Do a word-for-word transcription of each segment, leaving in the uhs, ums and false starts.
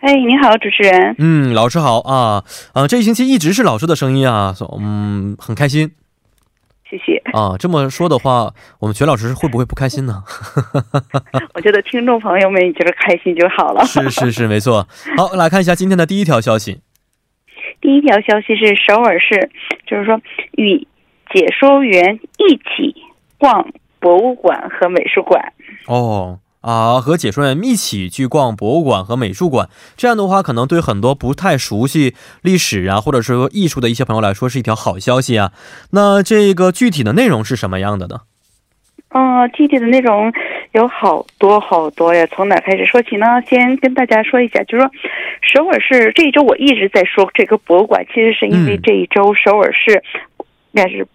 哎，你好，主持人。嗯，老师好啊。啊，这一星期一直是老师的声音啊，嗯，很开心。谢谢啊，这么说的话，我们全老师会不会不开心呢？我觉得听众朋友们也觉得开心就好了。是是是，没错。好，来看一下今天的第一条消息。第一条消息是首尔市，就是说与解说员一起逛博物馆和美术馆。哦啊，和解说员一起去逛博物馆和美术馆，这样的话可能对很多不太熟悉历史啊或者是艺术的一些朋友来说是一条好消息啊。那这个具体的内容是什么样的呢？呃，具体的内容有好多好多呀，从哪开始说起呢？先跟大家说一下，就是说首尔市这一周我一直在说这个博物馆，其实是因为这一周首尔市应该是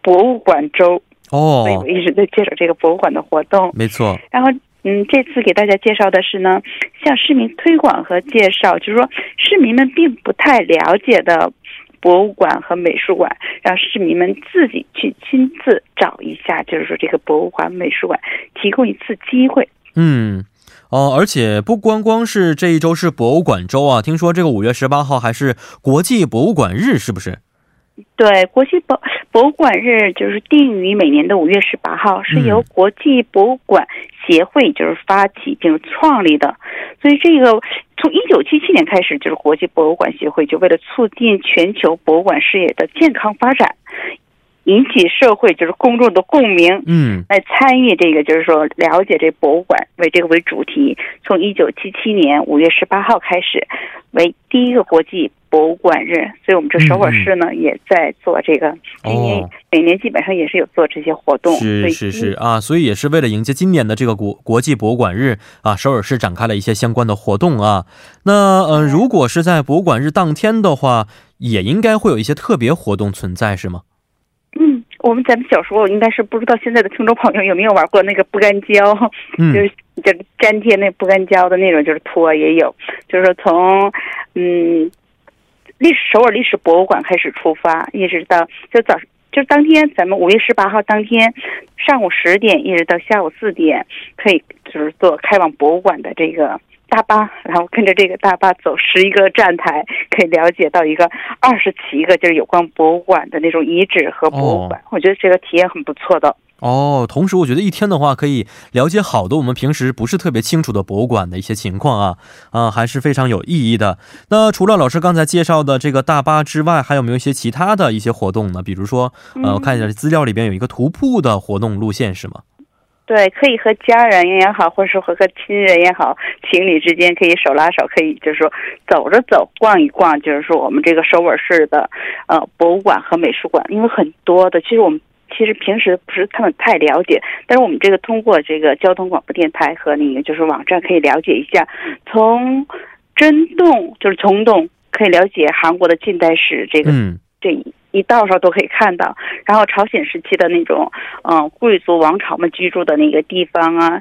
博物馆周哦，所以我一直在介绍这个博物馆的活动。没错。然后嗯，这次给大家介绍的是呢，向市民推广和介绍，就是说市民们并不太了解的博物馆和美术馆，让市民们自己去亲自找一下，就是说这个博物馆、美术馆，提供一次机会。嗯。哦，而且不光光是这一周是博物馆周啊，听说这个五月十八号还是国际博物馆日，是不是？对，国际博博物馆日就是定于每年的五月十八号，是由国际博物馆协会就是发起并创立的，所以这个从一九七七年开始，就是国际博物馆协会就为了促进全球博物馆事业的健康发展，引起社会就是公众的共鸣，嗯，来参与这个就是说了解这博物馆，为这个为主题，从一九七七年五月十八号开始为第一个国际博物馆日，所以我们这首尔市呢、嗯、也在做这个，今年每年基本上也是有做这些活动。是是是啊，所以也是为了迎接今年的这个国国际博物馆日啊，首尔市展开了一些相关的活动啊。那呃，如果是在博物馆日当天的话，也应该会有一些特别活动存在，是吗？嗯，我们咱们小时候应该是不知道现在的听众朋友有没有玩过那个不干胶，嗯，就是就是粘贴那不干胶的那种，就是托也有，就是说从嗯。历史首尔历史博物馆开始出发，一直到就早就当天，咱们五月十八号当天上午十点一直到下午四点，可以就是坐开往博物馆的这个大巴，然后跟着这个大巴走十一个站台，可以了解到一个二十七个就是有关博物馆的那种遗址和博物馆、哦、我觉得这个体验很不错的哦。同时我觉得一天的话可以了解好多我们平时不是特别清楚的博物馆的一些情况啊，啊还是非常有意义的。那除了老师刚才介绍的这个大巴之外，还有没有一些其他的一些活动呢？比如说呃，我看一下资料里边有一个徒步的活动路线是吗？对，可以和家人也好，或者说和亲人也好，情侣之间可以手拉手，可以就是说走着走，逛一逛，就是说我们这个首尔市的呃博物馆和美术馆，因为很多的，其实我们其实平时不是他们太了解，但是我们这个通过这个交通广播电台和那个就是网站可以了解一下，从真洞就是从洞可以了解韩国的近代史，这个这一道上都可以看到，然后朝鲜时期的那种嗯、呃、贵族王朝们居住的那个地方啊，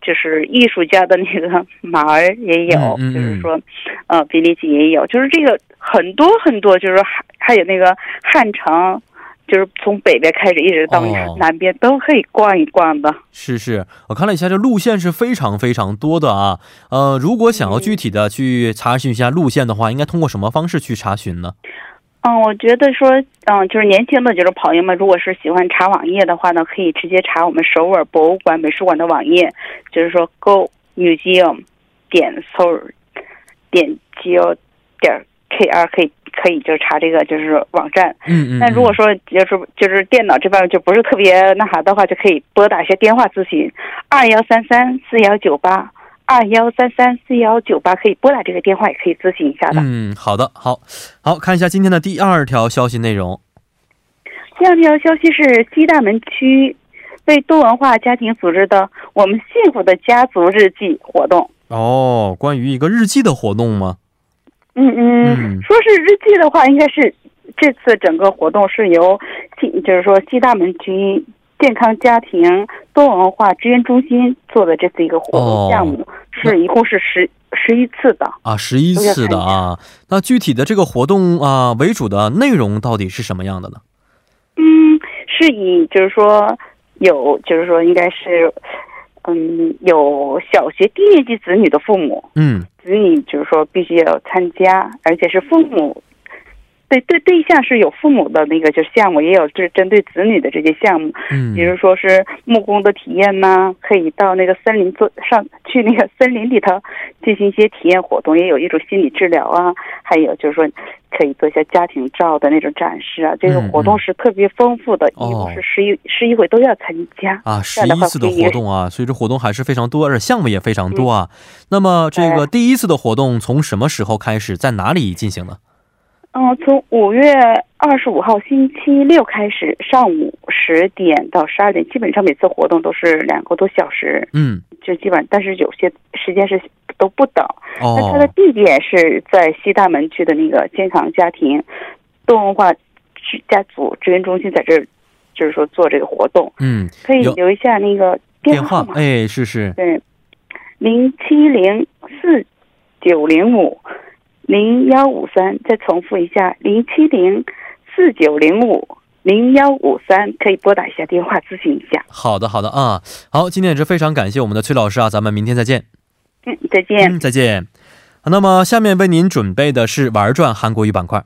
就是艺术家的那个马儿也有，嗯嗯嗯，就是说呃比利吉也有，就是这个很多很多，就是还还有那个汉城。就是从北边开始一直到南边都可以逛一逛的、哦、是是，我看了一下这路线是非常非常多的啊。呃，如果想要具体的去查询一下路线的话、嗯、应该通过什么方式去查询呢？嗯，我觉得说嗯，就是年轻的就是朋友们，如果是喜欢查网页的话呢，可以直接查我们首尔博物馆美术馆的网页，就是说 go museum 点 seoul 点 go 点 kr 可以可以就查这个就是网站。嗯嗯。那如果说就是就是电脑这边就不是特别那啥的话，就可以拨打一些电话咨询，二幺三三四幺九八二幺三三四幺九八，可以拨打这个电话，也可以咨询一下的。嗯，好的，好，好看一下今天的第二条消息内容。第二条消息是西大门区为多文化家庭组织的“我们幸福的家族日记”活动。哦，关于一个日记的活动吗？嗯嗯，说是日记的话，应该是这次整个活动是由就是说西大门区健康家庭多文化支援中心做的这次一个活动项目，哦、是一共是十十一次的啊，十一次的啊。那具体的这个活动啊为主的内容到底是什么样的呢？嗯，是以就是说有就是说应该是嗯有小学低年级子女的父母，嗯，子女就是说必须要参加，而且是父母。对对，对象是有父母的那个就是项目，也有就是针对子女的这些项目，嗯，比如说是木工的体验呢，可以到那个森林做上去那个森林里头进行一些体验活动，也有一种心理治疗啊，还有就是说可以做一些家庭照的那种展示啊，这个活动是特别丰富的，嗯、一共是十一十一回都要参加啊，十一次的活动啊，所以这活动还是非常多，而且项目也非常多啊。嗯、那么这个第一次的活动从什么时候开始，在哪里进行呢？嗯，从五月二十五号星期六开始，上午十点到十二点，基本上每次活动都是两个多小时。嗯，就基本上，但是有些时间是都不等。哦，那它的地点是在西大门区的那个健康家庭多文化家族支援中心，在这儿就是说做这个活动。嗯，可以留一下那个电话吗？哎，是是。对，零七零四九零五。零幺五三，再重复一下，零七零四九零五零幺五三，可以拨打一下电话咨询一下。好的，好的啊，好，今天也是非常感谢我们的崔老师啊，咱们明天再见。嗯，再见。嗯，再见。那么下面为您准备的是玩转韩国语板块。